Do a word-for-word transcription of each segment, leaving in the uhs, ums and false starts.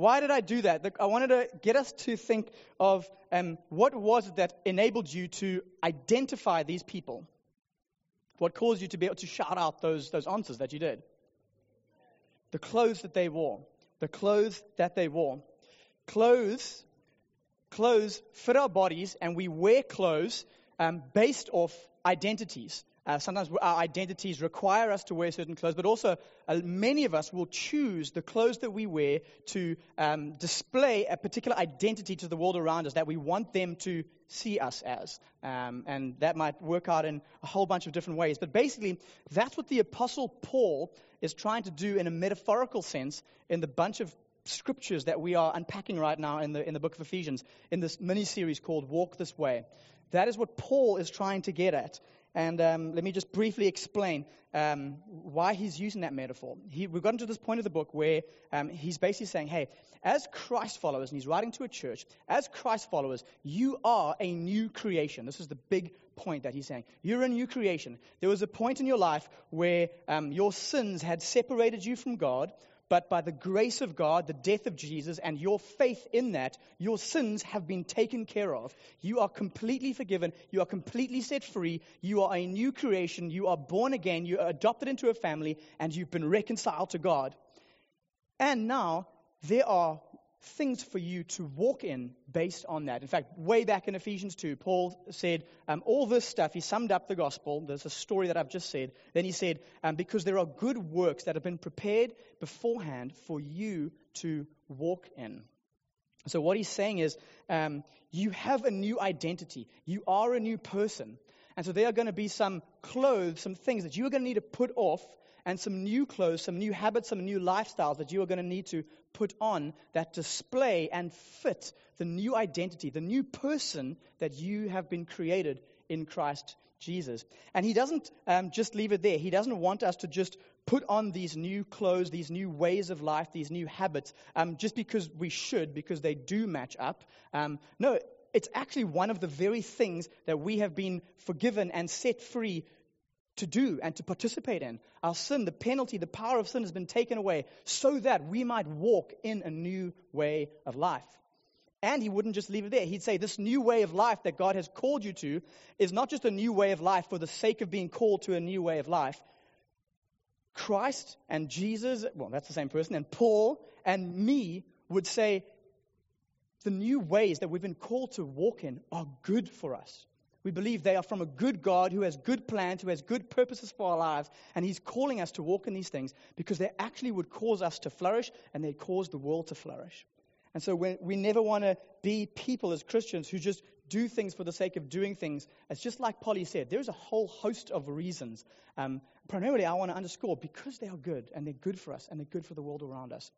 Why did I do that? I wanted to get us to think of um, what was it that enabled you to identify these people? What caused you to be able to shout out those those answers that you did? The clothes that they wore. The clothes that they wore. Clothes, clothes fit our bodies, and we wear clothes um, based off identities. Uh, sometimes our identities require us to wear certain clothes, but also uh, many of us will choose the clothes that we wear to um, display a particular identity to the world around us that we want them to see us as. Um, and that might work out in a whole bunch of different ways. But basically, that's what the Apostle Paul is trying to do in a metaphorical sense in the bunch of scriptures that we are unpacking right now in the in the book of Ephesians, in this mini-series called Walk This Way. That is what Paul is trying to get at. And um, let me just briefly explain um, why he's using that metaphor. He, we've gotten to this point of the book where um, he's basically saying, hey, as Christ followers, and he's writing to a church, as Christ followers, you are a new creation. This is the big point that he's saying. You're a new creation. There was a point in your life where um, your sins had separated you from God, but by the grace of God, the death of Jesus, and your faith in that, your sins have been taken care of. You are completely forgiven. You are completely set free. You are a new creation. You are born again. You are adopted into a family, and you've been reconciled to God. And now there are things for you to walk in based on that. In fact, way back in Ephesians two, Paul said um, all this stuff. He summed up the gospel. There's a story that I've just said. Then he said, um, because there are good works that have been prepared beforehand for you to walk in. So what he's saying is um, you have a new identity. You are a new person. And so there are going to be some clothes, some things that you are going to need to put off, and some new clothes, some new habits, some new lifestyles that you are going to need to put on that display and fit the new identity, the new person that you have been created in Christ Jesus. And he doesn't um, just leave it there. He doesn't want us to just put on these new clothes, these new ways of life, these new habits, um, just because we should, because they do match up. Um, no, it's actually one of the very things that we have been forgiven and set free to do and to participate in. Our sin, the penalty, the power of sin has been taken away so that we might walk in a new way of life. And he wouldn't just leave it there. He'd say this new way of life that God has called you to is not just a new way of life for the sake of being called to a new way of life. Christ and Jesus, well, that's the same person, and Paul and me would say the new ways that we've been called to walk in are good for us. We believe they are from a good God who has good plans, who has good purposes for our lives, and he's calling us to walk in these things because they actually would cause us to flourish, and they cause the world to flourish. And so we, we never want to be people as Christians who just do things for the sake of doing things. It's just like Polly said, there is a whole host of reasons. Um, primarily, I want to underscore because they are good, and they're good for us, and they're good for the world around us.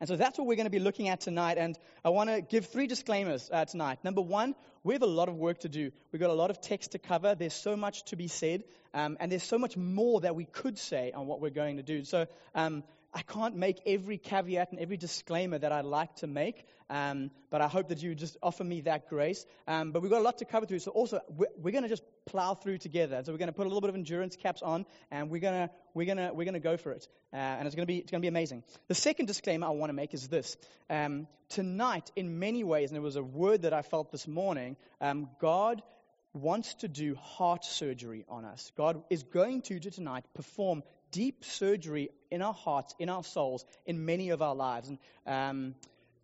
And so that's what we're going to be looking at tonight. And I want to give three disclaimers uh, tonight. Number one, we have a lot of work to do. We've got a lot of text to cover. There's so much to be said. Um, and there's so much more that we could say on what we're going to do. So um, I can't make every caveat and every disclaimer that I'd like to make. Um, but I hope that you just offer me that grace. Um, but we've got a lot to cover through. So also, we're, we're going to just plow through together. So we're going to put a little bit of endurance caps on, and we're going to we're going to we're going to go for it. Uh, and it's going to be it's going to be amazing. The second disclaimer I want to make is this: um, tonight, in many ways, and it was a word that I felt this morning, um, God wants to do heart surgery on us. God is going to, to tonight perform deep surgery in our hearts, in our souls, in many of our lives, and. Um,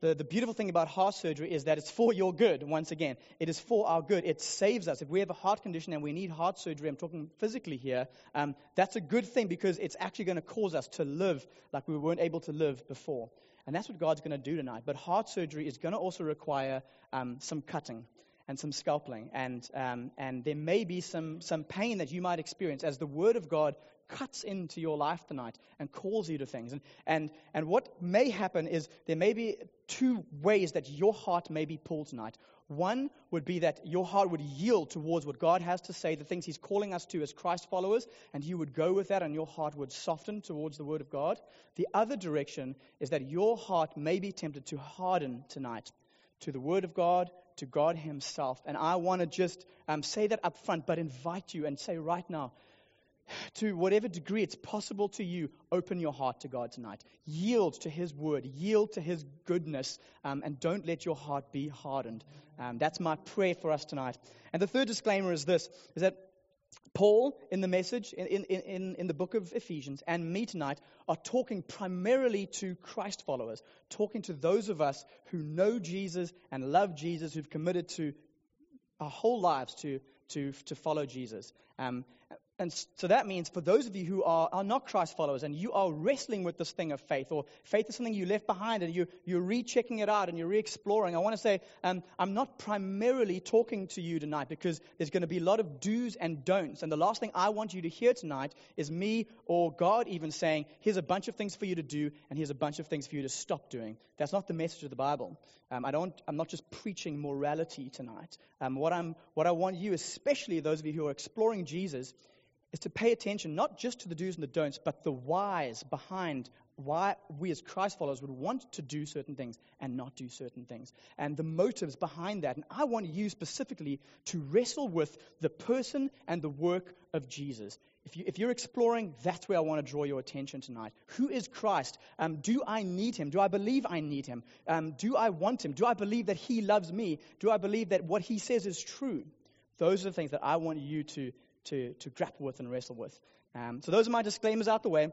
The, the beautiful thing about heart surgery is that it's for your good, once again. It is for our good. It saves us. If we have a heart condition and we need heart surgery, I'm talking physically here, um, that's a good thing because it's actually going to cause us to live like we weren't able to live before. And that's what God's going to do tonight. But heart surgery is going to also require um, some cutting and some scalpeling. And um, and there may be some some pain that you might experience as the Word of God cuts into your life tonight and calls you to things. And and and what may happen is there may be two ways that your heart may be pulled tonight. One would be that your heart would yield towards what God has to say, the things he's calling us to as Christ followers, and you would go with that and your heart would soften towards the Word of God. The other direction is that your heart may be tempted to harden tonight to the Word of God, to God himself. And I want to just um, say that up front, but invite you and say right now, To whatever degree it's possible to you, open your heart to God tonight. Yield to His word. Yield to His goodness. Um, and don't let your heart be hardened. Um, that's my prayer for us tonight. And the third disclaimer is this, is that Paul, in the message, in, in, in the book of Ephesians, and me tonight, are talking primarily to Christ followers, talking to those of us who know Jesus and love Jesus, who've committed to our whole lives to to, to follow Jesus. Um, and so that means for those of you who are, are not Christ followers and you are wrestling with this thing of faith, or faith is something you left behind and you, you're rechecking it out and you're re-exploring, I want to say um, I'm not primarily talking to you tonight because there's going to be a lot of do's and don'ts. And the last thing I want you to hear tonight is me or God even saying, here's a bunch of things for you to do and here's a bunch of things for you to stop doing. That's not the message of the Bible. Um, I don't, I'm not just preaching morality tonight. Um, what I'm, what I want you, especially those of you who are exploring Jesus, is to pay attention not just to the do's and the don'ts, but the whys behind why we as Christ followers would want to do certain things and not do certain things, and the motives behind that. And I want you specifically to wrestle with the person and the work of Jesus. If you, if you're exploring, that's where I want to draw your attention tonight. Who is Christ? Um, do I need Him? Do I believe I need Him? Um, do I want Him? Do I believe that He loves me? Do I believe that what He says is true? Those are the things that I want you to to, to grapple with and wrestle with. Um, so those are my disclaimers out the way.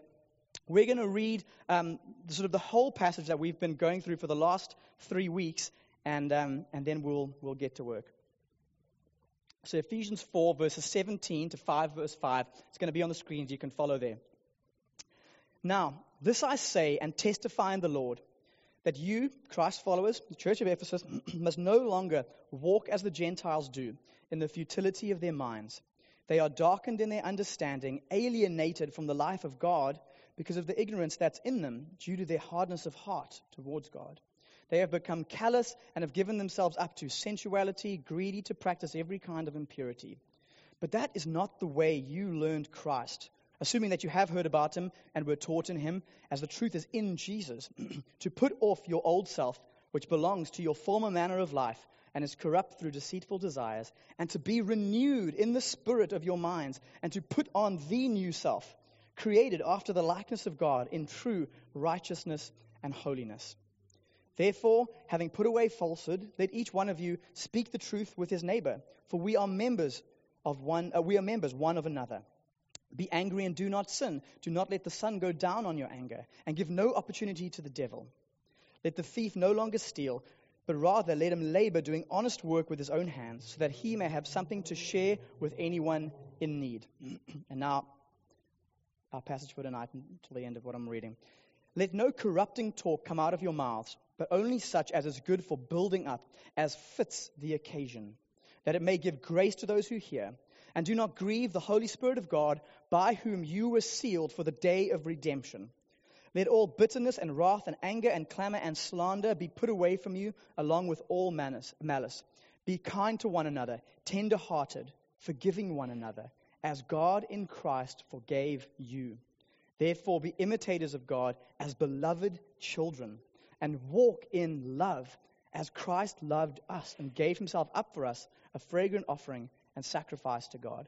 We're going to read um, sort of the whole passage that we've been going through for the last three weeks, and um, and then we'll we'll get to work. So Ephesians four, verses seventeen to five, verse five. It's going to be on the screens. You can follow there. Now, this I say and testify in the Lord, that you, Christ followers, the church of Ephesus, must no longer walk as the Gentiles do, in the futility of their minds. They are darkened in their understanding, alienated from the life of God, because of the ignorance that's in them, due to their hardness of heart towards God. They have become callous and have given themselves up to sensuality, greedy to practice every kind of impurity. But that is not the way you learned Christ, assuming that you have heard about Him and were taught in Him, as the truth is in Jesus, to put off your old self, which belongs to your former manner of life and is corrupt through deceitful desires, and to be renewed in the spirit of your minds, and to put on the new self, created after the likeness of God in true righteousness and holiness. Therefore, having put away falsehood, let each one of you speak the truth with his neighbor, for we are members of one. Uh, we are members one of another. Be angry and do not sin. Do not let the sun go down on your anger, and give no opportunity to the devil. Let the thief no longer steal, but rather let him labor, doing honest work with his own hands, so that he may have something to share with anyone in need. And now, our passage for tonight until the end of what I'm reading. Let no corrupting talk come out of your mouths, but only such as is good for building up, as fits the occasion, that it may give grace to those who hear. And do not grieve the Holy Spirit of God, by whom you were sealed for the day of redemption. Let all bitterness and wrath and anger and clamor and slander be put away from you, along with all malice. Be kind to one another, tender-hearted, forgiving one another, as God in Christ forgave you. Therefore be imitators of God as beloved children, and walk in love as Christ loved us and gave Himself up for us, a fragrant offering and sacrifice to God.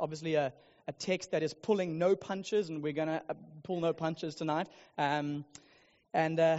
obviously a, a text that is pulling no punches, and we're going to pull no punches tonight. Um, and uh,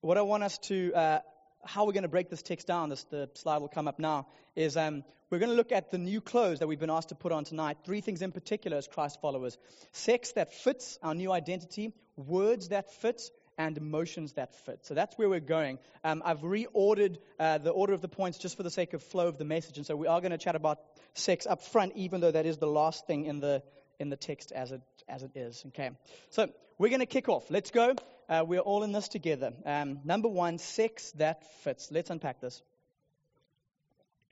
what I want us to, uh, how we're going to break this text down, this, the slide will come up now, is um, we're going to look at the new clothes that we've been asked to put on tonight. Three things in particular as Christ followers. Sex that fits our new identity, words that fit, and emotions that fit. So that's where we're going. Um, I've reordered uh, the order of the points just for the sake of flow of the message. And so we are going to chat about sex up front, even though that is the last thing in the in the text as it as it is. Okay. So we're going to kick off. Let's go. Uh, we're all in this together. Um, number one, sex that fits. Let's unpack this.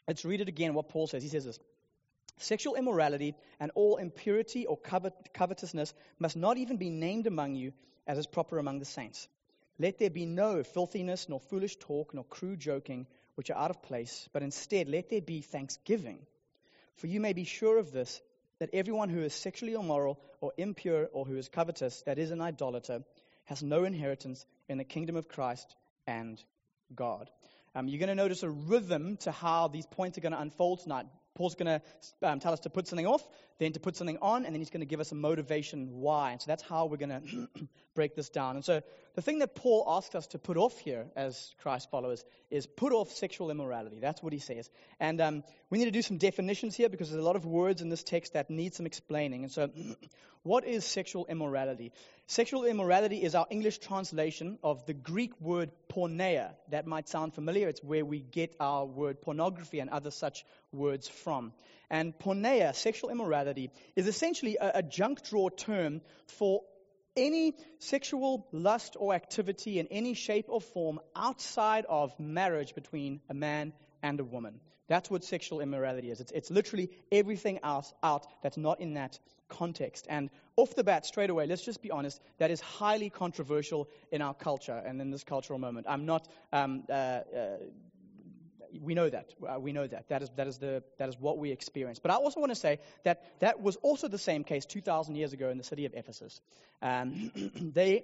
Let's read it again, what Paul says. He says this. Sexual immorality and all impurity or covetousness must not even be named among you, as is proper among the saints. Let there be no filthiness, nor foolish talk, nor crude joking, which are out of place, but instead let there be thanksgiving. For you may be sure of this, that everyone who is sexually immoral or impure or who is covetous, that is an idolater, has no inheritance in the kingdom of Christ and God. Um, you're going to notice a rhythm to how these points are going to unfold tonight. Paul's going to um, tell us to put something off, then to put something on, and then he's going to give us a motivation why. And so that's how we're going to break this down. And so the thing that Paul asks us to put off here as Christ followers is put off sexual immorality. That's what he says. And um, we need to do some definitions here because there's a lot of words in this text that need some explaining. And so what is sexual immorality? Sexual immorality is our English translation of the Greek word porneia. That might sound familiar. It's where we get our word pornography and other such words from. And porneia, sexual immorality, is essentially a, a junk drawer term for any sexual lust or activity in any shape or form outside of marriage between a man and a woman. That's what sexual immorality is. It's, it's literally everything else out that's not in that context. And off the bat, straight away, let's just be honest, that is highly controversial in our culture and in this cultural moment. I'm not... Um, uh, uh, We know that. We know that. That is that is the that is what we experience. But I also want to say that that was also the same case two thousand years ago in the city of Ephesus. Um, they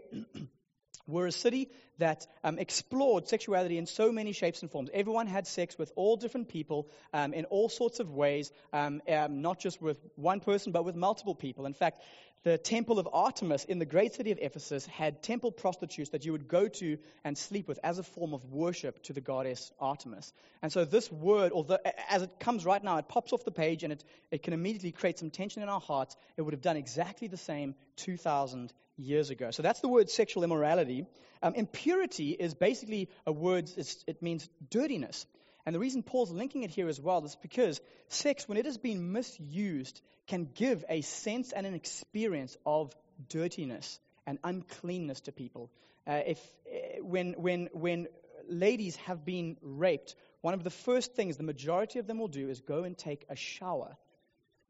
were a city that um, explored sexuality in so many shapes and forms. Everyone had sex with all different people um, in all sorts of ways, um, um, not just with one person, but with multiple people. In fact, the temple of Artemis in the great city of Ephesus had temple prostitutes that you would go to and sleep with as a form of worship to the goddess Artemis. And so this word, although as it comes right now, it pops off the page and it, it can immediately create some tension in our hearts. It would have done exactly the same two thousand years ago. So that's the word sexual immorality. Um, impurity is basically a word, it's, it means dirtiness. And the reason Paul's linking it here as well is because sex, when it has been misused, can give a sense and an experience of dirtiness and uncleanness to people. Uh, if uh, when when when ladies have been raped, one of the first things the majority of them will do is go and take a shower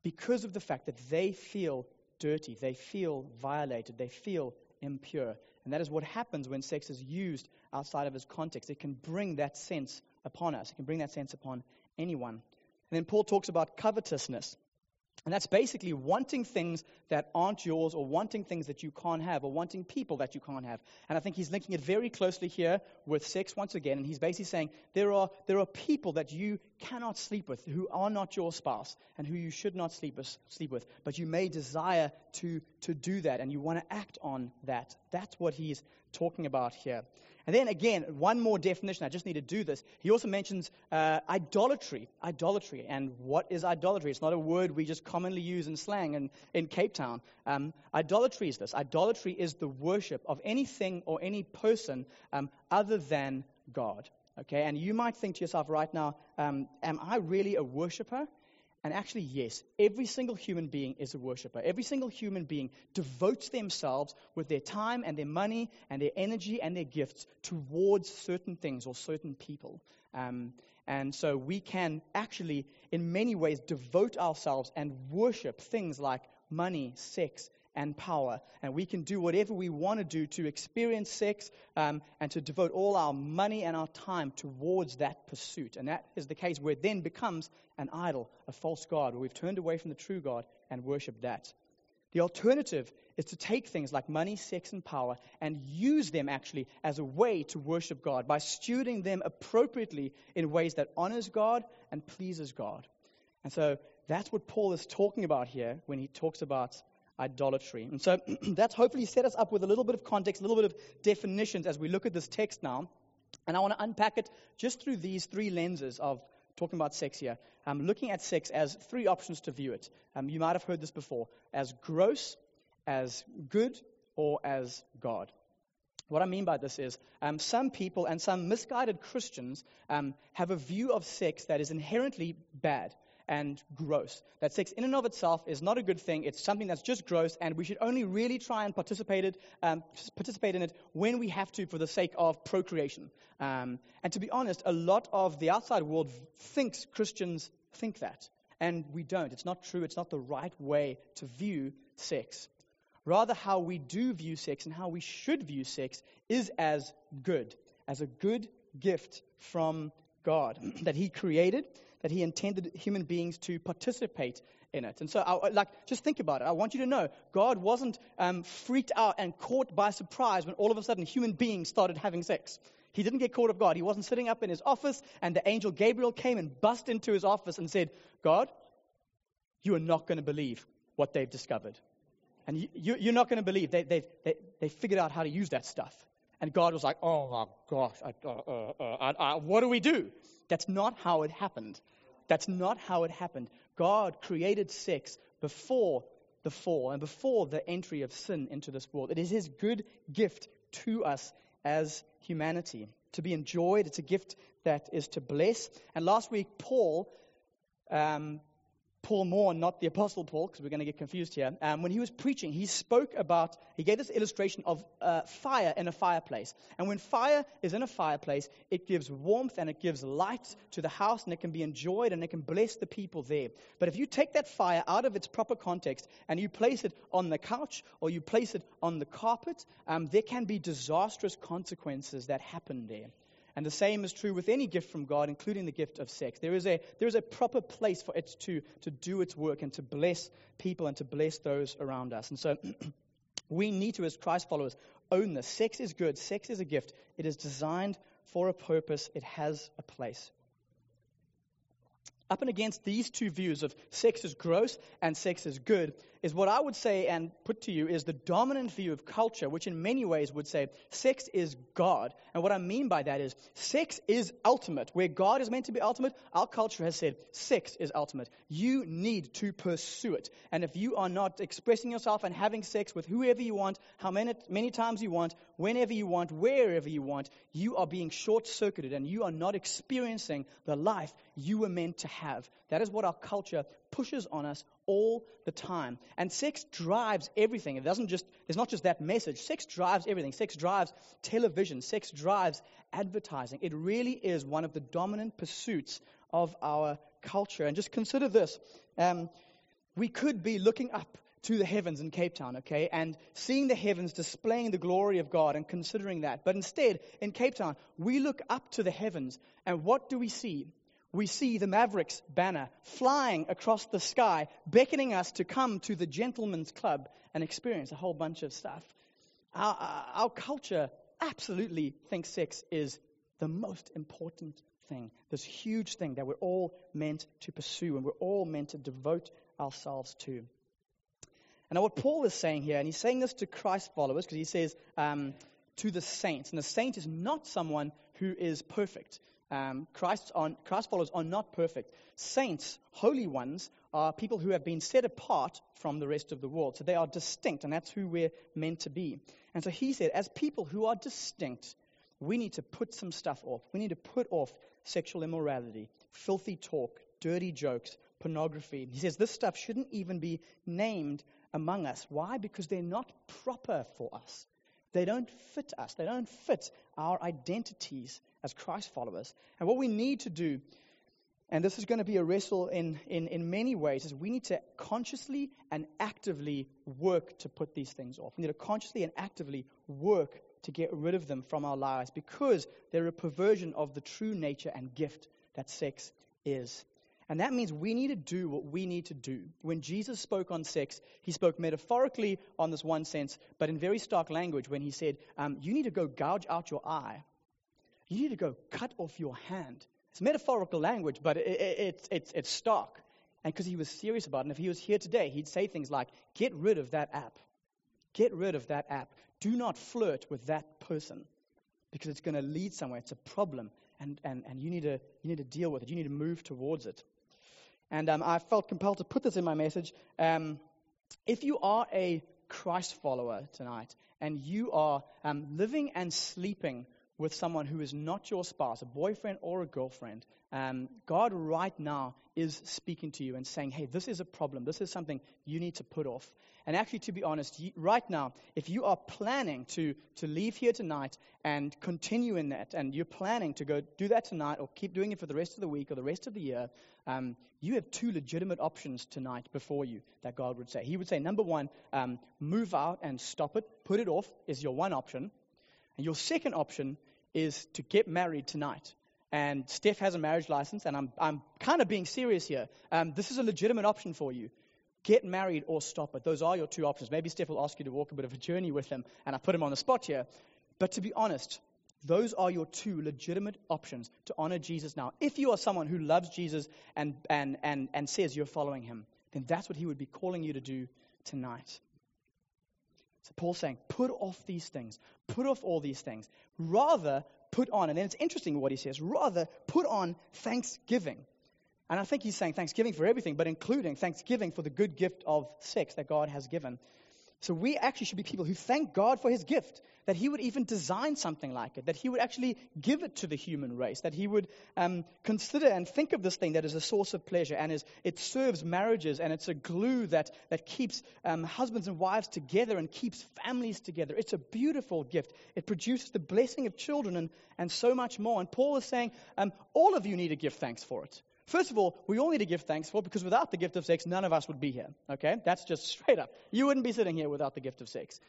because of the fact that they feel dirty, they feel violated, they feel impure. And that is what happens when sex is used outside of its context. It can bring that sense upon us. It can bring that sense upon anyone. And then Paul talks about covetousness. And that's basically wanting things that aren't yours or wanting things that you can't have or wanting people that you can't have. And I think he's linking it very closely here with sex once again. And he's basically saying there are there are people that you cannot sleep with who are not your spouse and who you should not sleep with, sleep with. But you may desire to, to do that and you want to act on that. That's what he's talking about here. And then again, one more definition. I just need to do this. He also mentions uh, idolatry. Idolatry. And what is idolatry? It's not a word we just commonly use in slang and in Cape Town. Um, idolatry is this. Idolatry is the worship of anything or any person um, other than God. Okay. And you might think to yourself right now, um, am I really a worshiper? And actually, yes, every single human being is a worshiper. Every single human being devotes themselves with their time and their money and their energy and their gifts towards certain things or certain people. Um, and so we can actually, in many ways, devote ourselves and worship things like money, sex, and power. And we can do whatever we want to do to experience sex um, and to devote all our money and our time towards that pursuit. And that is the case where it then becomes an idol, a false god, where we've turned away from the true God and worshipped that. The alternative is to take things like money, sex, and power and use them actually as a way to worship God by stewarding them appropriately in ways that honors God and pleases God. And so that's what Paul is talking about here when he talks about idolatry. And so that's hopefully set us up with a little bit of context, a little bit of definitions as we look at this text now. And I want to unpack it just through these three lenses of talking about sex here. I'm looking at sex as three options to view it. Um, you might have heard this before. As gross, as good, or as God. What I mean by this is um, some people and some misguided Christians um, have a view of sex that is inherently bad and gross. That sex in and of itself is not a good thing. It's something that's just gross, and we should only really try and participate it, um, participate in it when we have to for the sake of procreation. Um, and to be honest, a lot of the outside world thinks Christians think that. and we don't. It's not true. It's not the right way to view sex. Rather, how we do view sex and how we should view sex is as good, as a good gift from God that He created, that He intended human beings to participate in it. And so, I, like, just think about it. I want you to know God wasn't um, freaked out and caught by surprise when all of a sudden human beings started having sex. He didn't get caught off guard. He wasn't sitting up in his office and the angel Gabriel came and bust into his office and said, God, you are not going to believe what they've discovered. And you, you, you're not going to believe. They, they've they, they figured out how to use that stuff. And God was like, oh, my gosh, I, uh, uh, I, I, what do we do? That's not how it happened. That's not how it happened. God created sex before the fall and before the entry of sin into this world. It is His good gift to us as humanity to be enjoyed. It's a gift that is to bless. And last week, Paul, um, Paul Moore, not the Apostle Paul, because we're going to get confused here. Um, when he was preaching, he spoke about, he gave this illustration of uh, fire in a fireplace. And when fire is in a fireplace, it gives warmth and it gives light to the house, and it can be enjoyed and it can bless the people there. But if you take that fire out of its proper context and you place it on the couch or you place it on the carpet, um, there can be disastrous consequences that happen there. And the same is true with any gift from God, including the gift of sex. There is a there is a proper place for it to, to do its work and to bless people and to bless those around us. And so we need to, as Christ followers, own this. Sex is good. Sex is a gift. It is designed for a purpose. It has a place. Up and against these two views of sex is gross and sex is good is what I would say and put to you is the dominant view of culture, which in many ways would say sex is God. And what I mean by that is sex is ultimate. Where God is meant to be ultimate, our culture has said sex is ultimate. You need to pursue it. And if you are not expressing yourself and having sex with whoever you want, how many, many times you want, whenever you want, wherever you want, you are being short-circuited and you are not experiencing the life you were meant to have. Have. That is what our culture pushes on us all the time. And sex drives everything. It doesn't just, there's not just that message. Sex drives everything. Sex drives television. Sex drives advertising. It really is one of the dominant pursuits of our culture. And just consider this. Um, we could be looking up to the heavens in Cape Town, okay, and seeing the heavens displaying the glory of God and considering that. But instead, in Cape Town, we look up to the heavens, and what do we see? We see the Mavericks banner flying across the sky, beckoning us to come to the gentleman's club and experience a whole bunch of stuff. Our, our, our culture absolutely thinks sex is the most important thing, this huge thing that we're all meant to pursue and we're all meant to devote ourselves to. And now what Paul is saying here, and he's saying this to Christ followers because he says um, to the saints, and the saint is not someone who is perfect. Um, Christ's on, Christ followers are not perfect. Saints, holy ones, are people who have been set apart from the rest of the world. So they are distinct, and that's who we're meant to be. And so he said, as people who are distinct, we need to put some stuff off. We need to put off sexual immorality, filthy talk, dirty jokes, pornography. He says this stuff shouldn't even be named among us. Why? Because they're not proper for us. They don't fit us. They don't fit our identities as Christ followers. And what we need to do, and this is going to be a wrestle in, in, in many ways, is we need to consciously and actively work to put these things off. We need to consciously and actively work to get rid of them from our lives because they're a perversion of the true nature and gift that sex is. And that means we need to do what we need to do. When Jesus spoke on sex, he spoke metaphorically on this one sense, but in very stark language when he said, um, you need to go gouge out your eye. You need to go cut off your hand. It's metaphorical language, but it, it, it, it's, it's stark. And because he was serious about it, and if he was here today, he'd say things like, get rid of that app. Get rid of that app. Do not flirt with that person because it's going to lead somewhere. It's a problem, and, and, and you need to you need to deal with it. You need to move towards it. And um, I felt compelled to put this in my message. Um, if you are a Christ follower tonight and you are um, living and sleeping with someone who is not your spouse, a boyfriend or a girlfriend, um, God right now is speaking to you and saying, hey, this is a problem. This is something you need to put off. And actually, to be honest, you, right now, if you are planning to, to leave here tonight and continue in that, and you're planning to go do that tonight or keep doing it for the rest of the week or the rest of the year, um, you have two legitimate options tonight before you that God would say. He would say, number one, um, move out and stop it. Put it off is your one option. And your second option is to get married tonight. And Steph has a marriage license, and I'm I'm kind of being serious here. Um, this is a legitimate option for you. Get married or stop it. Those are your two options. Maybe Steph will ask you to walk a bit of a journey with him, and I put him on the spot here. But to be honest, those are your two legitimate options to honor Jesus now. If you are someone who loves Jesus and and and, and says you're following him, then that's what he would be calling you to do tonight. So Paul's saying, put off these things. Put off all these things. Rather, put on, and then it's interesting what he says, rather, put on thanksgiving. And I think he's saying thanksgiving for everything, but including thanksgiving for the good gift of sex that God has given. So we actually should be people who thank God for his gift, that he would even design something like it, that he would actually give it to the human race, that he would um, consider and think of this thing that is a source of pleasure and is it serves marriages and it's a glue that, that keeps um, husbands and wives together and keeps families together. It's a beautiful gift. It produces the blessing of children and, and so much more. And Paul is saying um, all of you need to give thanks for it. First of all, we all need to give thanks for it because without the gift of sex, none of us would be here, okay? That's just straight up. You wouldn't be sitting here without the gift of sex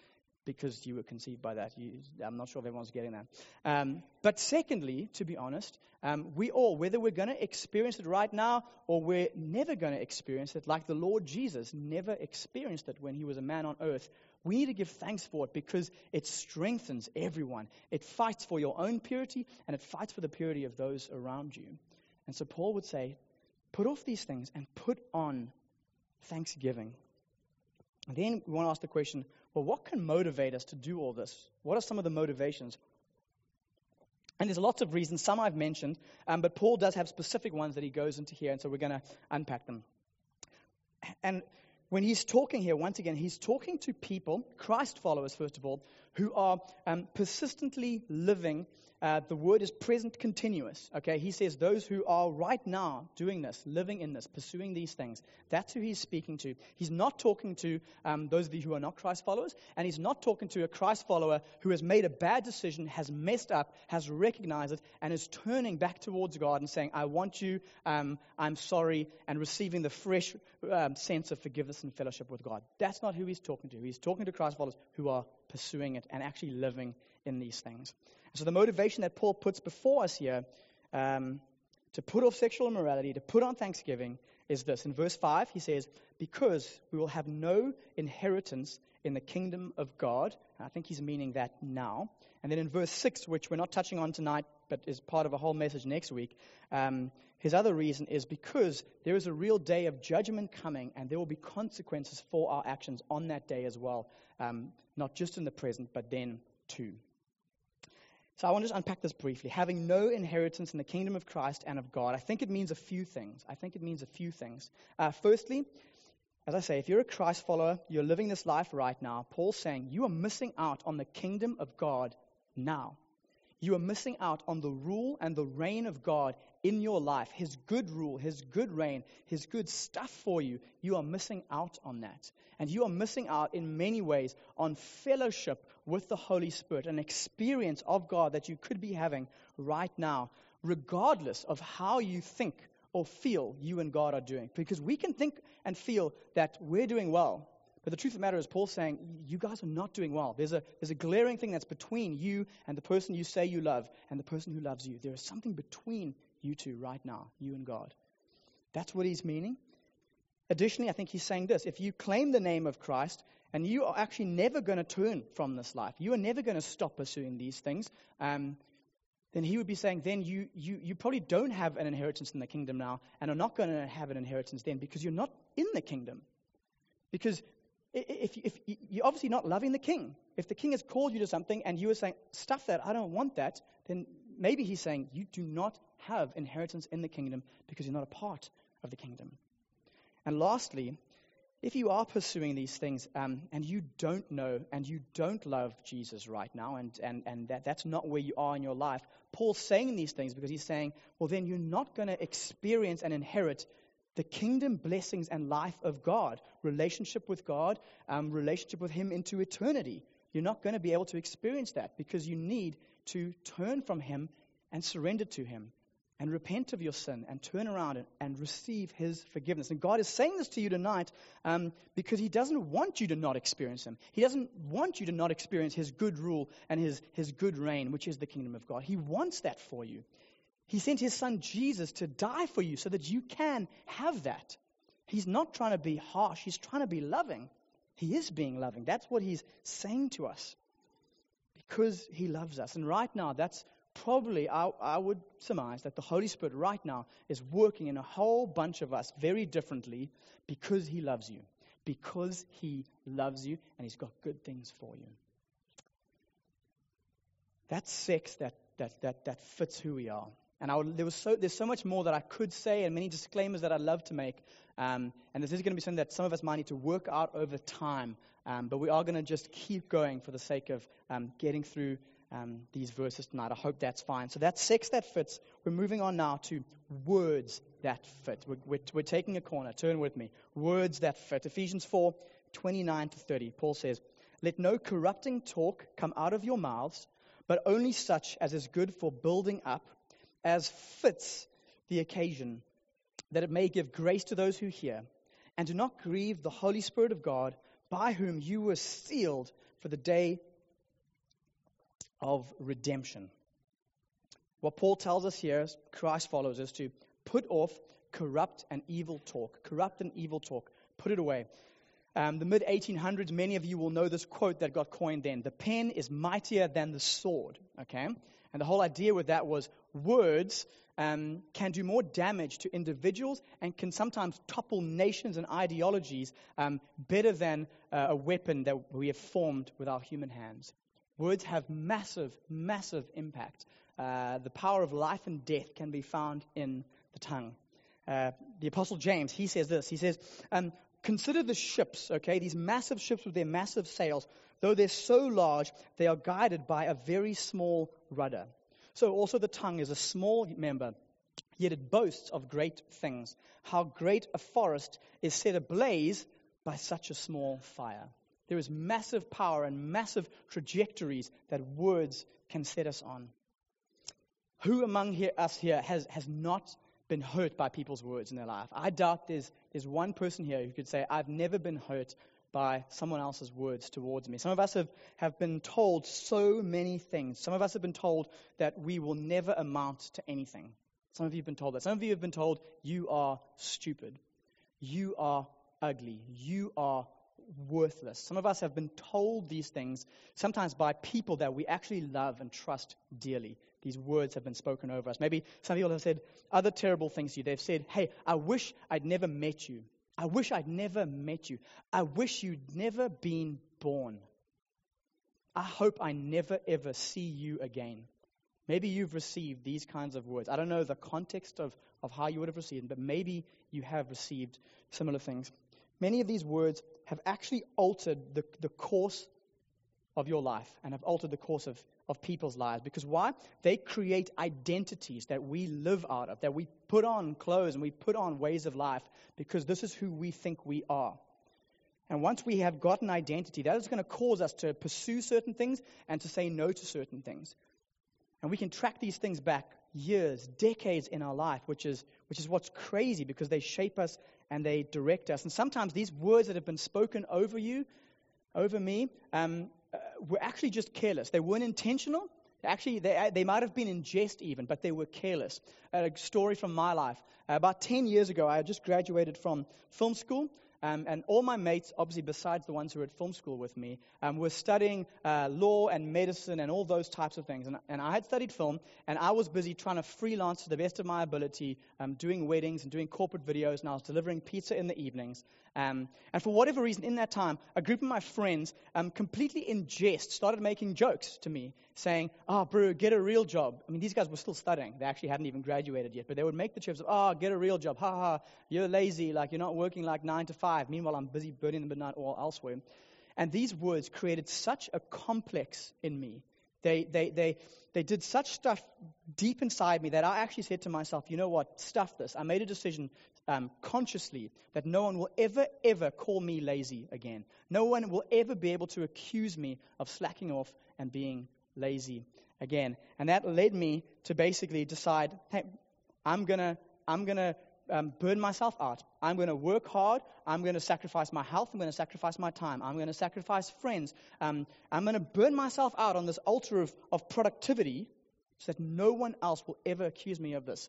because you were conceived by that. You, I'm not sure if everyone's getting that. Um, but secondly, to be honest, um, we all, whether we're going to experience it right now or we're never going to experience it, like the Lord Jesus never experienced it when he was a man on earth, we need to give thanks for it because it strengthens everyone. It fights for your own purity and it fights for the purity of those around you. And so Paul would say, put off these things and put on thanksgiving. And then we want to ask the question, well, what can motivate us to do all this? What are some of the motivations? And there's lots of reasons. Some I've mentioned, um, but Paul does have specific ones that he goes into here, and so we're going to unpack them. And when he's talking here, once again, he's talking to people, Christ followers, first of all, who are um, persistently living. Uh, the word is present continuous, okay? He says those who are right now doing this, living in this, pursuing these things, that's who he's speaking to. He's not talking to um, those of you who are not Christ followers, and he's not talking to a Christ follower who has made a bad decision, has messed up, has recognized it, and is turning back towards God and saying, I want you, um, I'm sorry, and receiving the fresh um, sense of forgiveness and fellowship with God. That's not who he's talking to. He's talking to Christ followers who are pursuing it and actually living in these things. So the motivation that Paul puts before us here, um, to put off sexual immorality, to put on thanksgiving, is this. In verse five, he says, because we will have no inheritance in the kingdom of God. I think he's meaning that now. And then in verse six, which we're not touching on tonight, but is part of a whole message next week, um, his other reason is because there is a real day of judgment coming, and there will be consequences for our actions on that day as well, um, not just in the present, but then too. So I want to just unpack this briefly. Having no inheritance in the kingdom of Christ and of God, I think it means a few things. I think it means a few things. Uh, firstly, as I say, if you're a Christ follower, you're living this life right now, Paul's saying you are missing out on the kingdom of God now. You are missing out on the rule and the reign of God in your life, his good rule, his good reign, his good stuff for you. You are missing out on that. And you are missing out in many ways on fellowship with the Holy Spirit, an experience of God that you could be having right now, regardless of how you think or feel you and God are doing. Because we can think and feel that we're doing well. But the truth of the matter is, Paul's saying, you guys are not doing well. There's a there's a glaring thing that's between you and the person you say you love and the person who loves you. There is something between you two right now, you and God. That's what he's meaning. Additionally, I think he's saying this. If you claim the name of Christ, and you are actually never going to turn from this life, you are never going to stop pursuing these things, um, then he would be saying, then you, you you probably don't have an inheritance in the kingdom now, and are not going to have an inheritance then, because you're not in the kingdom. Because if, if, if you're obviously not loving the king. If the king has called you to something, and you are saying, stuff that, I don't want that, then maybe he's saying, you do not have inheritance in the kingdom, because you're not a part of the kingdom. And lastly, if you are pursuing these things um, and you don't know and you don't love Jesus right now, and, and, and that, that's not where you are in your life, Paul's saying these things because he's saying, well, then you're not going to experience and inherit the kingdom blessings and life of God, relationship with God, um, relationship with him into eternity. You're not going to be able to experience that because you need to turn from him and surrender to him and repent of your sin and turn around and, and receive his forgiveness. And God is saying this to you tonight um, because he doesn't want you to not experience him. He doesn't want you to not experience his good rule and his, his good reign, which is the kingdom of God. He wants that for you. He sent his son Jesus to die for you so that you can have that. He's not trying to be harsh. He's trying to be loving. He is being loving. That's what he's saying to us because he loves us. And right now, that's probably, I, I would surmise that the Holy Spirit right now is working in a whole bunch of us very differently because he loves you, because he loves you and he's got good things for you. That's sex that that that that fits who we are. And I would, there was so there's so much more that I could say and many disclaimers that I'd love to make. Um, and this is going to be something that some of us might need to work out over time. Um, but we are going to just keep going for the sake of um, getting through um, these verses tonight. I hope that's fine. So that's sex that fits. We're moving on now to words that fit. We're, we're, we're taking a corner. Turn with me. Words that fit. Ephesians four, twenty-nine to thirty. Paul says, "Let no corrupting talk come out of your mouths, but only such as is good for building up, as fits the occasion, that it may give grace to those who hear, and do not grieve the Holy Spirit of God, by whom you were sealed for the day of redemption." What Paul tells us here, as Christ follows, is to put off corrupt and evil talk. Corrupt and evil talk. Put it away. Um, the mid eighteen hundreds, many of you will know this quote that got coined then. The pen is mightier than the sword, okay? And the whole idea with that was words um, can do more damage to individuals and can sometimes topple nations and ideologies um, better than uh, a weapon that we have formed with our human hands. Words have massive, massive impact. Uh, the power of life and death can be found in the tongue. Uh, the Apostle James, he says this. He says... Um, Consider the ships, okay, these massive ships with their massive sails. Though they're so large, they are guided by a very small rudder. So also the tongue is a small member, yet it boasts of great things. How great a forest is set ablaze by such a small fire. There is massive power and massive trajectories that words can set us on. Who among here, us here has, has not been hurt by people's words in their life? I doubt there's there's one person here who could say, I've never been hurt by someone else's words towards me. Some of us have, have been told so many things. Some of us have been told that we will never amount to anything. Some of you have been told that. Some of you have been told you are stupid. You are ugly. You are worthless. Some of us have been told these things, sometimes by people that we actually love and trust dearly. These words have been spoken over us. Maybe some people have said other terrible things to you. They've said, hey, I wish I'd never met you. I wish I'd never met you. I wish you'd never been born. I hope I never, ever see you again. Maybe you've received these kinds of words. I don't know the context of, of how you would have received them, but maybe you have received similar things. Many of these words have actually altered the, the course of your life and have altered the course of, of people's lives. Because why? They create identities that we live out of, that we put on clothes and we put on ways of life because this is who we think we are. And once we have got an identity, that is going to cause us to pursue certain things and to say no to certain things. And we can track these things back years, decades in our life, which is which is what's crazy because they shape us and they direct us. And sometimes these words that have been spoken over you, over me, um, uh, were actually just careless. They weren't intentional. Actually, they they might have been in jest even, but they were careless. Uh, a story from my life. Uh, about ten years ago, I had just graduated from film school, um, and all my mates, obviously besides the ones who were at film school with me, um, were studying uh, law and medicine and all those types of things. And, and I had studied film, and I was busy trying to freelance to the best of my ability, um, doing weddings and doing corporate videos, and I was delivering pizza in the evenings. Um, and for whatever reason, in that time, a group of my friends, um, completely in jest, started making jokes to me. saying, oh, bro, get a real job. I mean, these guys were still studying. They actually hadn't even graduated yet. But they would make the trips of, oh, get a real job. Ha ha, you're lazy. Like, you're not working like nine to five. Meanwhile, I'm busy burning the midnight oil elsewhere. And these words created such a complex in me. They they they they did such stuff deep inside me that I actually said to myself, you know what, stuff this. I made a decision um, consciously that no one will ever, ever call me lazy again. No one will ever be able to accuse me of slacking off and being lazy again. And that led me to basically decide, hey, I'm gonna I'm gonna Um, burn myself out. I'm going to work hard. I'm going to sacrifice my health. I'm going to sacrifice my time. I'm going to sacrifice friends. Um, I'm going to burn myself out on this altar of, of productivity so that no one else will ever accuse me of this.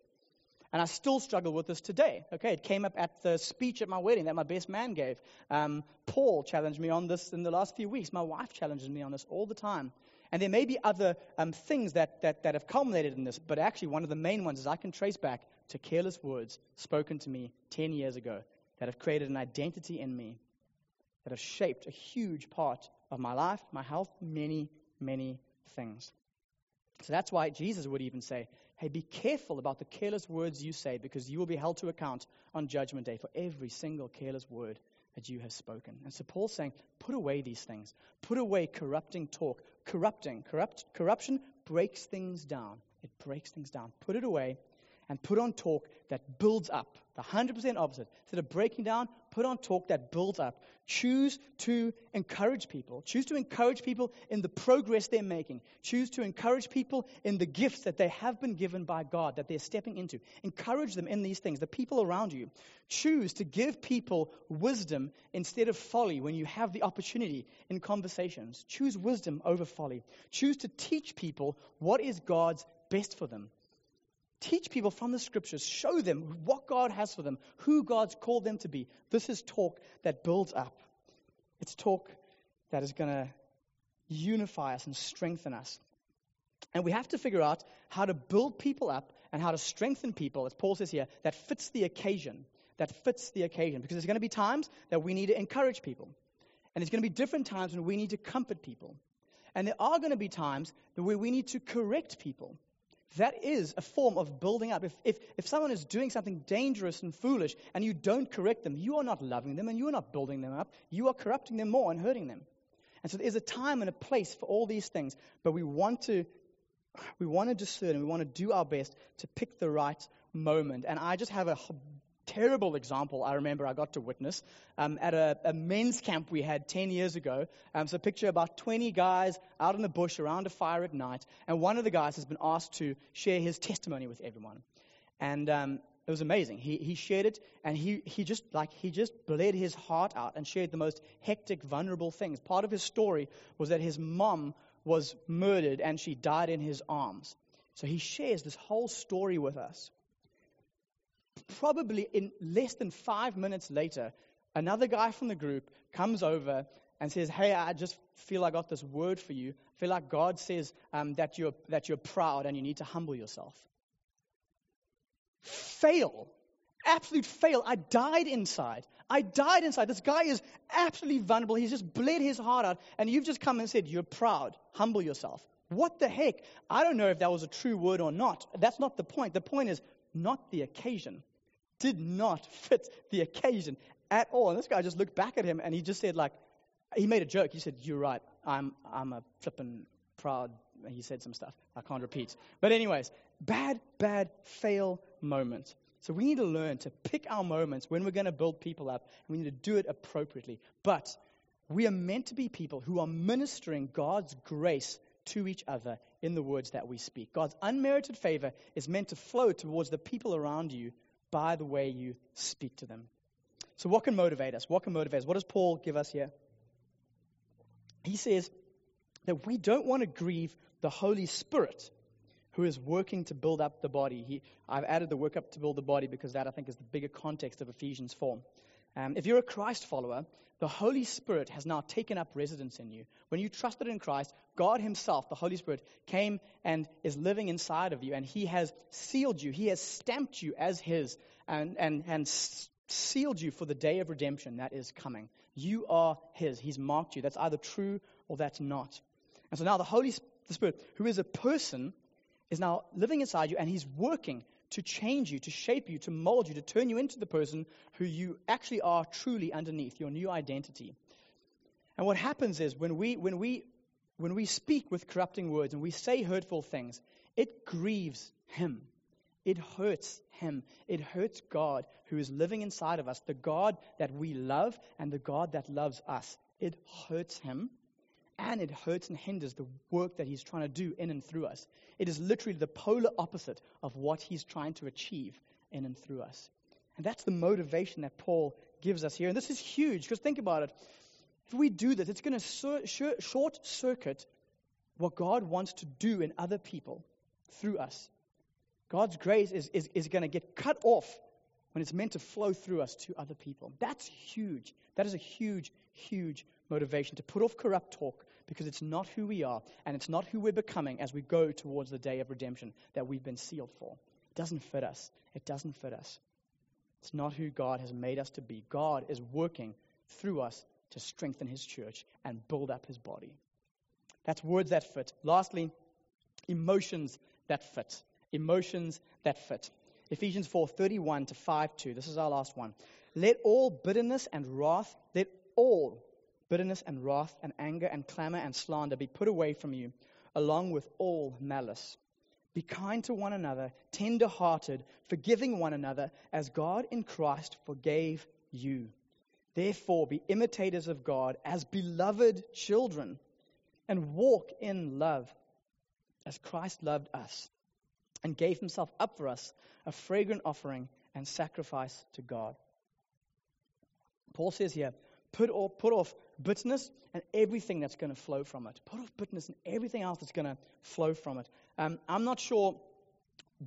And I still struggle with this today. Okay, it came up at the speech at my wedding that my best man gave. Um, Paul challenged me on this in the last few weeks. My wife challenges me on this all the time. And there may be other um, things that, that, that have culminated in this, but actually one of the main ones is I can trace back to careless words spoken to me ten years ago that have created an identity in me that have shaped a huge part of my life, my health, many, many things. So that's why Jesus would even say, hey, be careful about the careless words you say because you will be held to account on Judgment Day for every single careless word that you have spoken. And so Paul's saying, put away these things. Put away corrupting talk. Corrupting. Corrupt, corruption breaks things down. It breaks things down. Put it away. And put on talk that builds up. The one hundred percent opposite. Instead of breaking down, put on talk that builds up. Choose to encourage people. Choose to encourage people in the progress they're making. Choose to encourage people in the gifts that they have been given by God, that they're stepping into. Encourage them in these things, the people around you. Choose to give people wisdom instead of folly when you have the opportunity in conversations. Choose wisdom over folly. Choose to teach people what is God's best for them. Teach people from the scriptures. Show them what God has for them, who God's called them to be. This is talk that builds up. It's talk that is going to unify us and strengthen us. And we have to figure out how to build people up and how to strengthen people, as Paul says here, that fits the occasion, that fits the occasion. Because there's going to be times that we need to encourage people. And there's going to be different times when we need to comfort people. And there are going to be times where we need to correct people. That is a form of building up. If, if if someone is doing something dangerous and foolish and you don't correct them, you are not loving them and you are not building them up. You are corrupting them more and hurting them. And so there's a time and a place for all these things, but we want to we want to discern and we want to do our best to pick the right moment. And I just have a terrible example I remember I got to witness um, at a, a men's camp we had ten years ago. Um, so picture about twenty guys out in the bush around a fire at night. And one of the guys has been asked to share his testimony with everyone. And um, it was amazing. He he shared it and he, he just like he just bled his heart out and shared the most hectic, vulnerable things. Part of his story was that his mom was murdered and she died in his arms. So he shares this whole story with us. Probably in less than five minutes later, another guy from the group comes over and says, hey, I just feel I got this word for you. I feel like God says um, that you're that you're proud and you need to humble yourself. Fail. Absolute fail. I died inside. I died inside. This guy is absolutely vulnerable. He's just bled his heart out. And you've just come and said, you're proud. Humble yourself. What the heck? I don't know if that was a true word or not. That's not the point. The point is, not the occasion. Did not fit the occasion at all. And this guy just looked back at him and he just said, like, he made a joke. He said, you're right. I'm I'm a flippin' proud. He said some stuff I can't repeat. But anyways, bad, bad fail moment. So we need to learn to pick our moments when we're going to build people up. And we need to do it appropriately. But we are meant to be people who are ministering God's grace to each other in the words that we speak. God's unmerited favor is meant to flow towards the people around you by the way you speak to them. So what can motivate us? What can motivate us? What does Paul give us here? He says that we don't want to grieve the Holy Spirit who is working to build up the body. He, I've added the work up to build the body because that, I think, is the bigger context of Ephesians four. Um, if you're a Christ follower, the Holy Spirit has now taken up residence in you. When you trusted in Christ, God himself, the Holy Spirit, came and is living inside of you. And he has sealed you. He has stamped you as his and, and, and sealed you for the day of redemption that is coming. You are his. He's marked you. That's either true or that's not. And so now the Holy the Spirit, who is a person, is now living inside you, and he's working to change you, to shape you, to mold you, to turn you into the person who you actually are truly underneath, your new identity. And what happens is when we when we when we speak with corrupting words and we say hurtful things, it grieves him. It hurts him. It hurts God who is living inside of us, the God that we love and the God that loves us. It hurts him, and it hurts and hinders the work that he's trying to do in and through us. It is literally the polar opposite of what he's trying to achieve in and through us. And that's the motivation that Paul gives us here. And this is huge, because think about it. If we do this, it's going to sur- sur- short-circuit what God wants to do in other people through us. God's grace is, is, is going to get cut off when it's meant to flow through us to other people. That's huge. That is a huge, huge motivation to put off corrupt talk, because it's not who we are and it's not who we're becoming as we go towards the day of redemption that we've been sealed for. It doesn't fit us. It doesn't fit us. It's not who God has made us to be. God is working through us to strengthen his church and build up his body. That's words that fit. Lastly, emotions that fit. Emotions that fit. Ephesians four thirty-one to fifty-two. This is our last one. Let all bitterness and wrath, let all bitterness and wrath and anger and clamor and slander be put away from you, along with all malice. Be kind to one another, tender-hearted, forgiving one another, as God in Christ forgave you. Therefore, be imitators of God as beloved children, and walk in love as Christ loved us and gave himself up for us, a fragrant offering and sacrifice to God. Paul says here, put off, put off bitterness and everything that's going to flow from it. Put off bitterness and everything else that's going to flow from it. Um, I'm not sure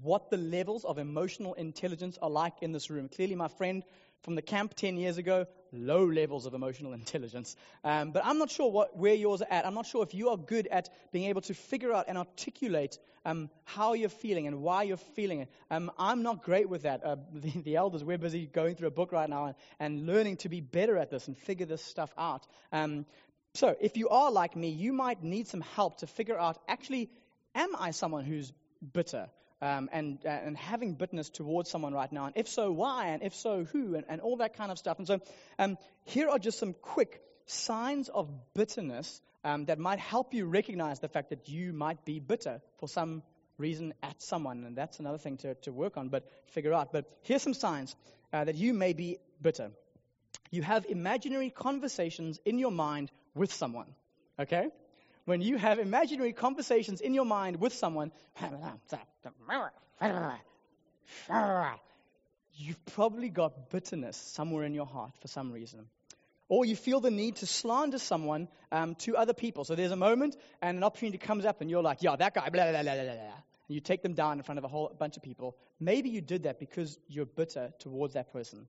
what the levels of emotional intelligence are like in this room. Clearly, my friend from the camp ten years ago, low levels of emotional intelligence. Um, but I'm not sure what where yours are at. I'm not sure if you are good at being able to figure out and articulate um, how you're feeling and why you're feeling it. Um, I'm not great with that. Uh, the, the elders, we're busy going through a book right now and, and learning to be better at this and figure this stuff out. Um, so if you are like me, you might need some help to figure out, actually, am I someone who's bitter? Um, and uh, and having bitterness towards someone right now, and if so, why, and if so, who, and, and all that kind of stuff. And so um, here are just some quick signs of bitterness um, that might help you recognize the fact that you might be bitter for some reason at someone, and that's another thing to, to work on, but figure out. But here's some signs uh, that you may be bitter. You have imaginary conversations in your mind with someone, okay? When you have imaginary conversations in your mind with someone, you've probably got bitterness somewhere in your heart for some reason. Or you feel the need to slander someone um, to other people. So there's a moment and an opportunity comes up and you're like, yeah, that guy, blah, blah, blah, blah, blah. And you take them down in front of a whole bunch of people. Maybe you did that because you're bitter towards that person.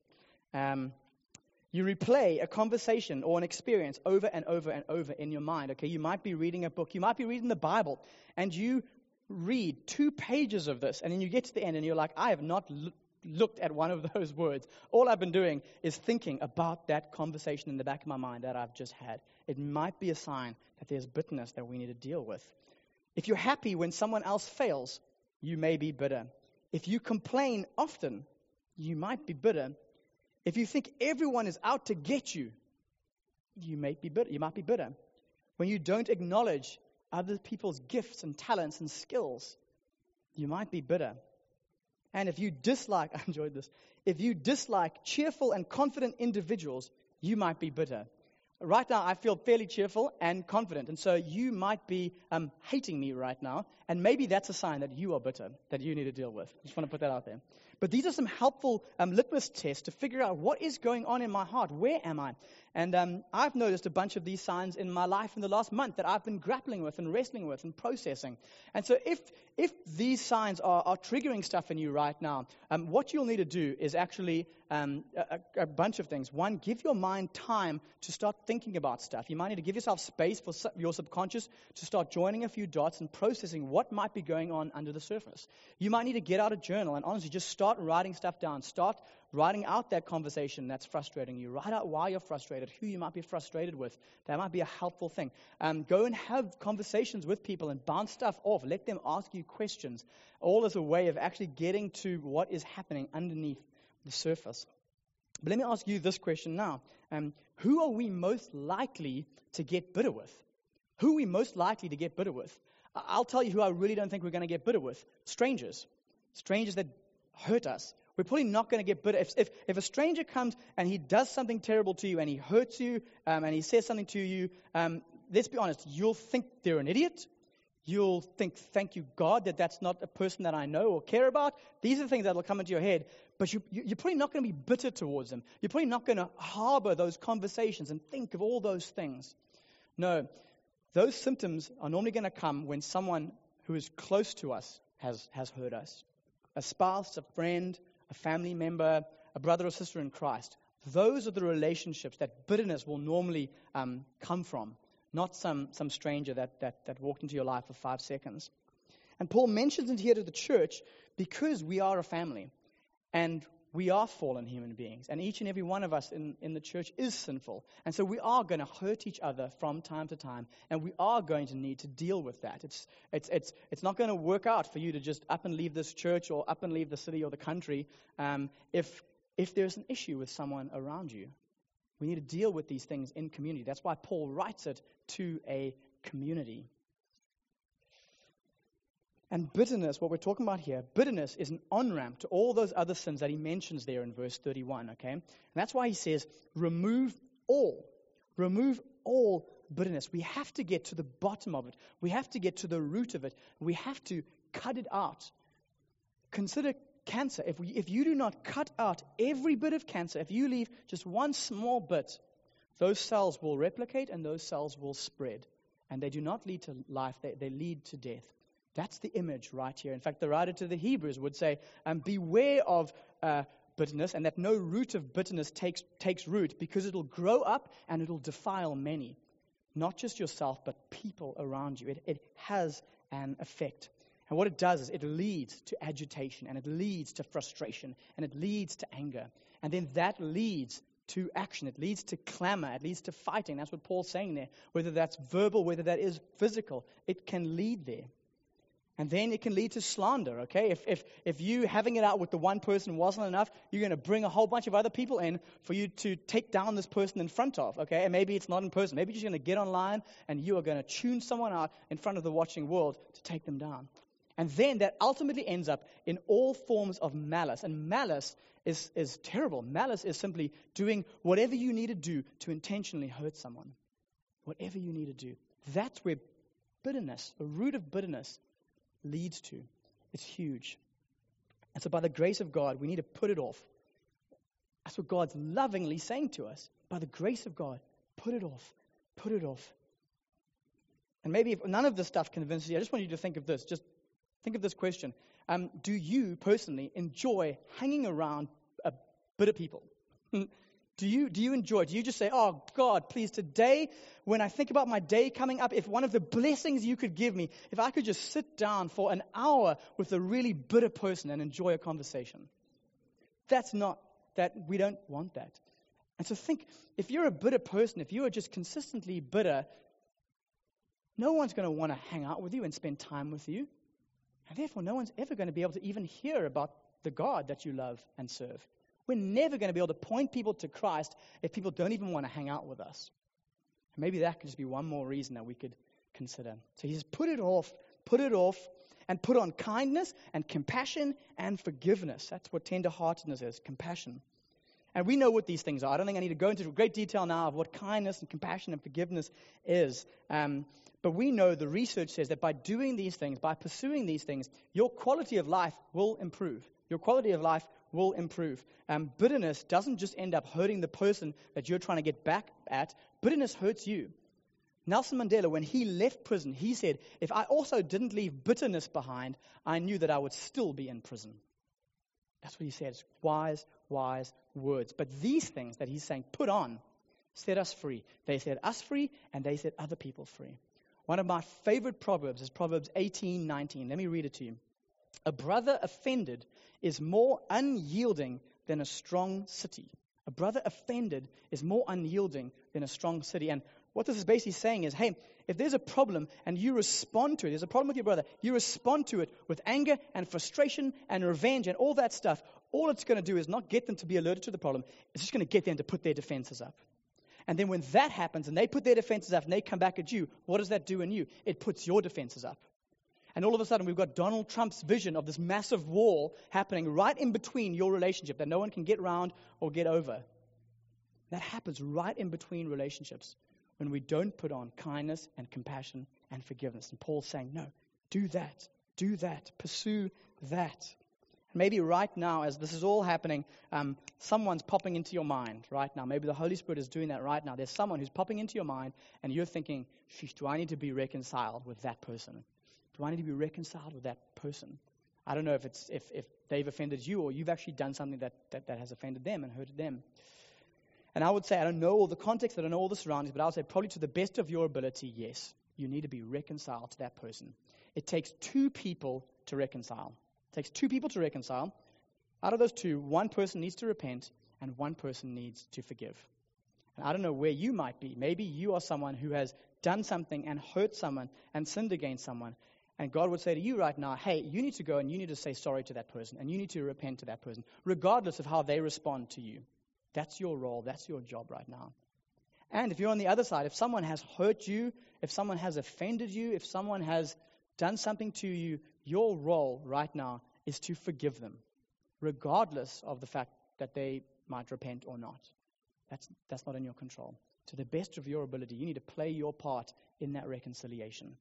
Um You replay a conversation or an experience over and over and over in your mind. Okay, you might be reading a book, you might be reading the Bible, and you read two pages of this, and then you get to the end, and you're like, I have not l- looked at one of those words. All I've been doing is thinking about that conversation in the back of my mind that I've just had. It might be a sign that there's bitterness that we need to deal with. If you're happy when someone else fails, you may be bitter. If you complain often, you might be bitter. If you think everyone is out to get you, you may be bitter. You might be bitter. When you don't acknowledge other people's gifts and talents and skills, you might be bitter. And if you dislike, I enjoyed this, if you dislike cheerful and confident individuals, you might be bitter. Right now, I feel fairly cheerful and confident, and so you might be um, hating me right now, and maybe that's a sign that you are bitter, that you need to deal with. I just want to put that out there. But these are some helpful um, litmus tests to figure out what is going on in my heart. Where am I? And um, I've noticed a bunch of these signs in my life in the last month that I've been grappling with and wrestling with and processing. And so if if these signs are, are triggering stuff in you right now, um, what you'll need to do is actually um, a, a bunch of things. One, give your mind time to start thinking about stuff. You might need to give yourself space for your subconscious to start joining a few dots and processing what might be going on under the surface. You might need to get out a journal and honestly just start writing stuff down. Start writing out that conversation that's frustrating you. Write out why you're frustrated, who you might be frustrated with. That might be a helpful thing. Um, go and have conversations with people and bounce stuff off. Let them ask you questions, all as a way of actually getting to what is happening underneath the surface. But let me ask you this question now. Um, who are we most likely to get bitter with? Who are we most likely to get bitter with? I'll tell you who I really don't think we're going to get bitter with. Strangers. Strangers that hurt us. We're probably not going to get bitter. If, if if a stranger comes and he does something terrible to you and he hurts you um, and he says something to you, um, let's be honest, you'll think they're an idiot. You'll think, thank you, God, that that's not a person that I know or care about. These are the things that will come into your head. But you, you're probably not going to be bitter towards them. You're probably not going to harbor those conversations and think of all those things. No, those symptoms are normally going to come when someone who is close to us has, has hurt us. A spouse, a friend, a family member, a brother or sister in Christ. Those are the relationships that bitterness will normally um, come from, not some, some stranger that, that, that walked into your life for five seconds. And Paul mentions it here to the church because we are a family and we are fallen human beings, and each and every one of us in, in the church is sinful. And so we are going to hurt each other from time to time, and we are going to need to deal with that. It's it's it's it's not going to work out for you to just up and leave this church or up and leave the city or the country um, if if there's an issue with someone around you. We need to deal with these things in community. That's why Paul writes it to a community. And bitterness, what we're talking about here, bitterness is an on-ramp to all those other sins that he mentions there in verse thirty-one, okay? And that's why he says, remove all. Remove all bitterness. We have to get to the bottom of it. We have to get to the root of it. We have to cut it out. Consider cancer. If we, if you do not cut out every bit of cancer, if you leave just one small bit, those cells will replicate and those cells will spread. And they do not lead to life. They, they lead to death. That's the image right here. In fact, the writer to the Hebrews would say, um, beware of uh, bitterness, and that no root of bitterness takes takes root, because it'll grow up and it'll defile many. Not just yourself, but people around you. It, it has an effect. And what it does is it leads to agitation, and it leads to frustration, and it leads to anger. And then that leads to action. It leads to clamor. It leads to fighting. That's what Paul's saying there. Whether that's verbal, whether that is physical, it can lead there. And then it can lead to slander, okay? If if if you having it out with the one person wasn't enough, you're going to bring a whole bunch of other people in for you to take down this person in front of, okay? And maybe it's not in person. Maybe you're just going to get online and you are going to tune someone out in front of the watching world to take them down. And then that ultimately ends up in all forms of malice. And malice is, is terrible. Malice is simply doing whatever you need to do to intentionally hurt someone. Whatever you need to do. That's where bitterness, the root of bitterness, leads to. It's huge. And so by the grace of God, we need to put it off. That's what God's lovingly saying to us. By the grace of God, put it off. Put it off. And maybe if none of this stuff convinces you, I just want you to think of this. Just think of this question. Um, do you personally enjoy hanging around uh, bitter people? Do you do you enjoy it? Do you just say, oh, God, please, today, when I think about my day coming up, if one of the blessings you could give me, if I could just sit down for an hour with a really bitter person and enjoy a conversation. That's not, that we don't want that. And so think, if you're a bitter person, if you are just consistently bitter, no one's going to want to hang out with you and spend time with you. And therefore, no one's ever going to be able to even hear about the God that you love and serve. We're never going to be able to point people to Christ if people don't even want to hang out with us. Maybe that could just be one more reason that we could consider. So he says, put it off, put it off, and put on kindness and compassion and forgiveness. That's what tenderheartedness is, compassion. And we know what these things are. I don't think I need to go into great detail now of what kindness and compassion and forgiveness is. Um, but we know the research says that by doing these things, by pursuing these things, your quality of life will improve. Your quality of life will improve. Um, bitterness doesn't just end up hurting the person that you're trying to get back at. Bitterness hurts you. Nelson Mandela, when he left prison, he said, if I also didn't leave bitterness behind, I knew that I would still be in prison. That's what he said. It's wise, wise words. But these things that he's saying, put on, set us free. They set us free, and they set other people free. One of my favorite proverbs is Proverbs eighteen nineteen. Let me read it to you. A brother offended is more unyielding than a strong city. A brother offended is more unyielding than a strong city. And what this is basically saying is, hey, if there's a problem and you respond to it, there's a problem with your brother, you respond to it with anger and frustration and revenge and all that stuff, all it's going to do is not get them to be alerted to the problem. It's just going to get them to put their defenses up. And then when that happens and they put their defenses up and they come back at you, what does that do in you? It puts your defenses up. And all of a sudden, we've got Donald Trump's vision of this massive wall happening right in between your relationship that no one can get around or get over. That happens right in between relationships when we don't put on kindness and compassion and forgiveness. And Paul's saying, no, do that, do that, pursue that. Maybe right now, as this is all happening, um, someone's popping into your mind right now. Maybe the Holy Spirit is doing that right now. There's someone who's popping into your mind, and you're thinking, sheesh, do I need to be reconciled with that person? Do I need to be reconciled with that person? I don't know if it's if, if they've offended you or you've actually done something that, that, that has offended them and hurted them. And I would say, I don't know all the context, I don't know all the surroundings, but I would say probably to the best of your ability, yes, you need to be reconciled to that person. It takes two people to reconcile. It takes two people to reconcile. Out of those two, one person needs to repent and one person needs to forgive. And I don't know where you might be. Maybe you are someone who has done something and hurt someone and sinned against someone. And God would say to you right now, hey, you need to go and you need to say sorry to that person and you need to repent to that person, regardless of how they respond to you. That's your role. That's your job right now. And if you're on the other side, if someone has hurt you, if someone has offended you, if someone has done something to you, your role right now is to forgive them, regardless of the fact that they might repent or not. That's that's not in your control. To the best of your ability, you need to play your part in that reconciliation.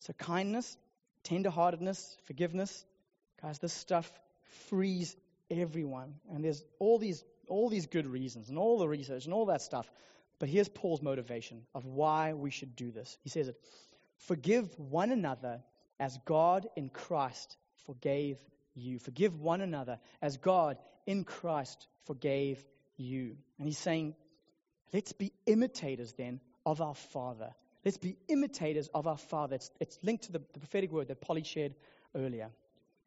So kindness, tenderheartedness, forgiveness, guys, this stuff frees everyone. And there's all these all these good reasons and all the research and all that stuff. But here's Paul's motivation of why we should do this. He says it, forgive one another as God in Christ forgave you. Forgive one another as God in Christ forgave you. And he's saying, let's be imitators then of our Father. Let's be imitators of our Father. It's, it's linked to the, the prophetic word that Polly shared earlier.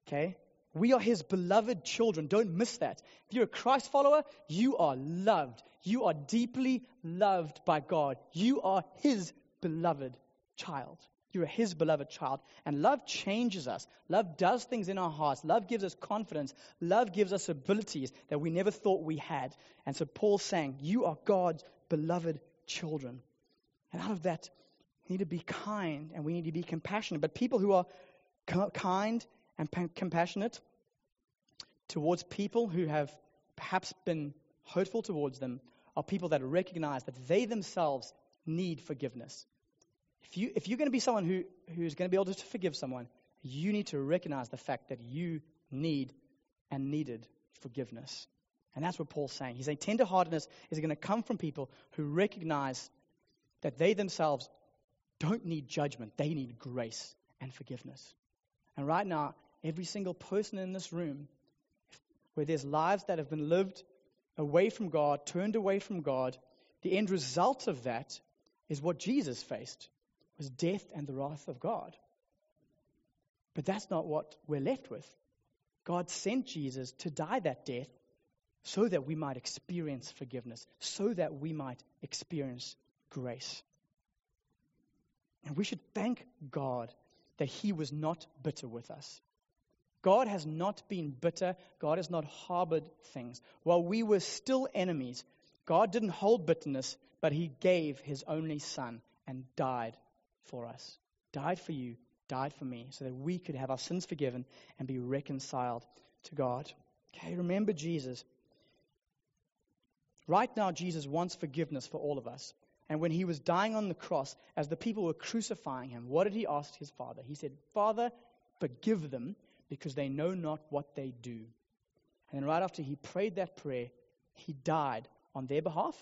Okay? We are his beloved children. Don't miss that. If you're a Christ follower, you are loved. You are deeply loved by God. You are his beloved child. You are his beloved child. And love changes us. Love does things in our hearts. Love gives us confidence. Love gives us abilities that we never thought we had. And so Paul's saying, you are God's beloved children. And out of that, we need to be kind and we need to be compassionate. But people who are kind and compassionate towards people who have perhaps been hurtful towards them are people that recognize that they themselves need forgiveness. If, you, if you're going to be someone who, who's going to be able to forgive someone, you need to recognize the fact that you need and needed forgiveness. And that's what Paul's saying. He's saying tenderheartedness is going to come from people who recognize that they themselves don't need judgment. They need grace and forgiveness. And right now, every single person in this room, where there's lives that have been lived away from God, turned away from God, the end result of that is what Jesus faced, was death and the wrath of God. But that's not what we're left with. God sent Jesus to die that death so that we might experience forgiveness, so that we might experience grace. And we should thank God that he was not bitter with us. God has not been bitter. God has not harbored things. While we were still enemies, God didn't hold bitterness, but he gave his only son and died for us. Died for you, died for me, so that we could have our sins forgiven and be reconciled to God. Okay, remember Jesus. Right now, Jesus wants forgiveness for all of us. And when he was dying on the cross, as the people were crucifying him, what did he ask his Father? He said, Father, forgive them, because they know not what they do. And then right after he prayed that prayer, he died on their behalf,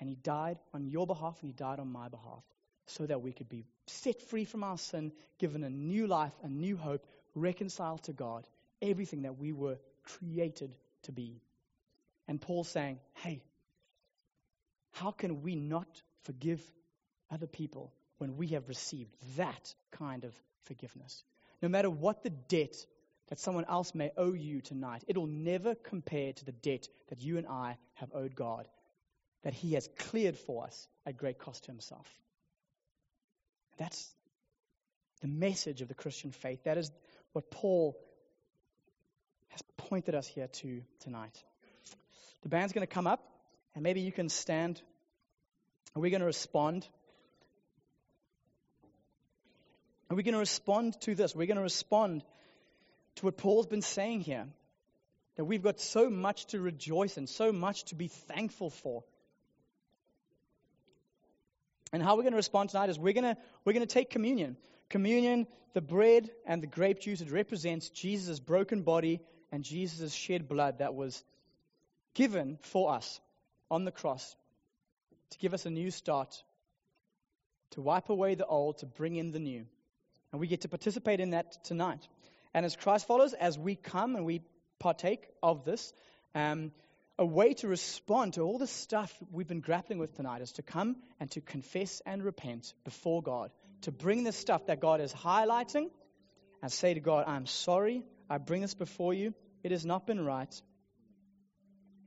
and he died on your behalf, and he died on my behalf, so that we could be set free from our sin, given a new life, a new hope, reconciled to God, everything that we were created to be. And Paul's saying, hey, how can we not forgive other people when we have received that kind of forgiveness? No matter what the debt that someone else may owe you tonight, it'll never compare to the debt that you and I have owed God, that He has cleared for us at great cost to Himself. That's the message of the Christian faith. That is what Paul has pointed us here to tonight. The band's going to come up, and maybe you can stand. We're going to respond. And we're going to respond to this. We're going to respond to what Paul's been saying here, that we've got so much to rejoice in, so much to be thankful for. And how we're going to respond tonight is we're going to we're going to take communion. Communion, the bread and the grape juice, it represents Jesus' broken body and Jesus' shed blood that was given for us on the cross to give us a new start, to wipe away the old, to bring in the new. And we get to participate in that tonight. And as Christ followers, as we come and we partake of this, um, a way to respond to all the stuff we've been grappling with tonight is to come and to confess and repent before God, to bring this stuff that God is highlighting and say to God, I'm sorry, I bring this before you. It has not been right,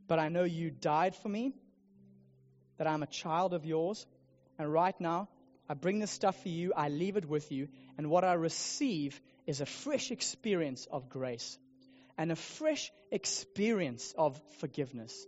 but I know you died for me, that I'm a child of yours, and right now I bring this stuff for you, I leave it with you, and what I receive is a fresh experience of grace and a fresh experience of forgiveness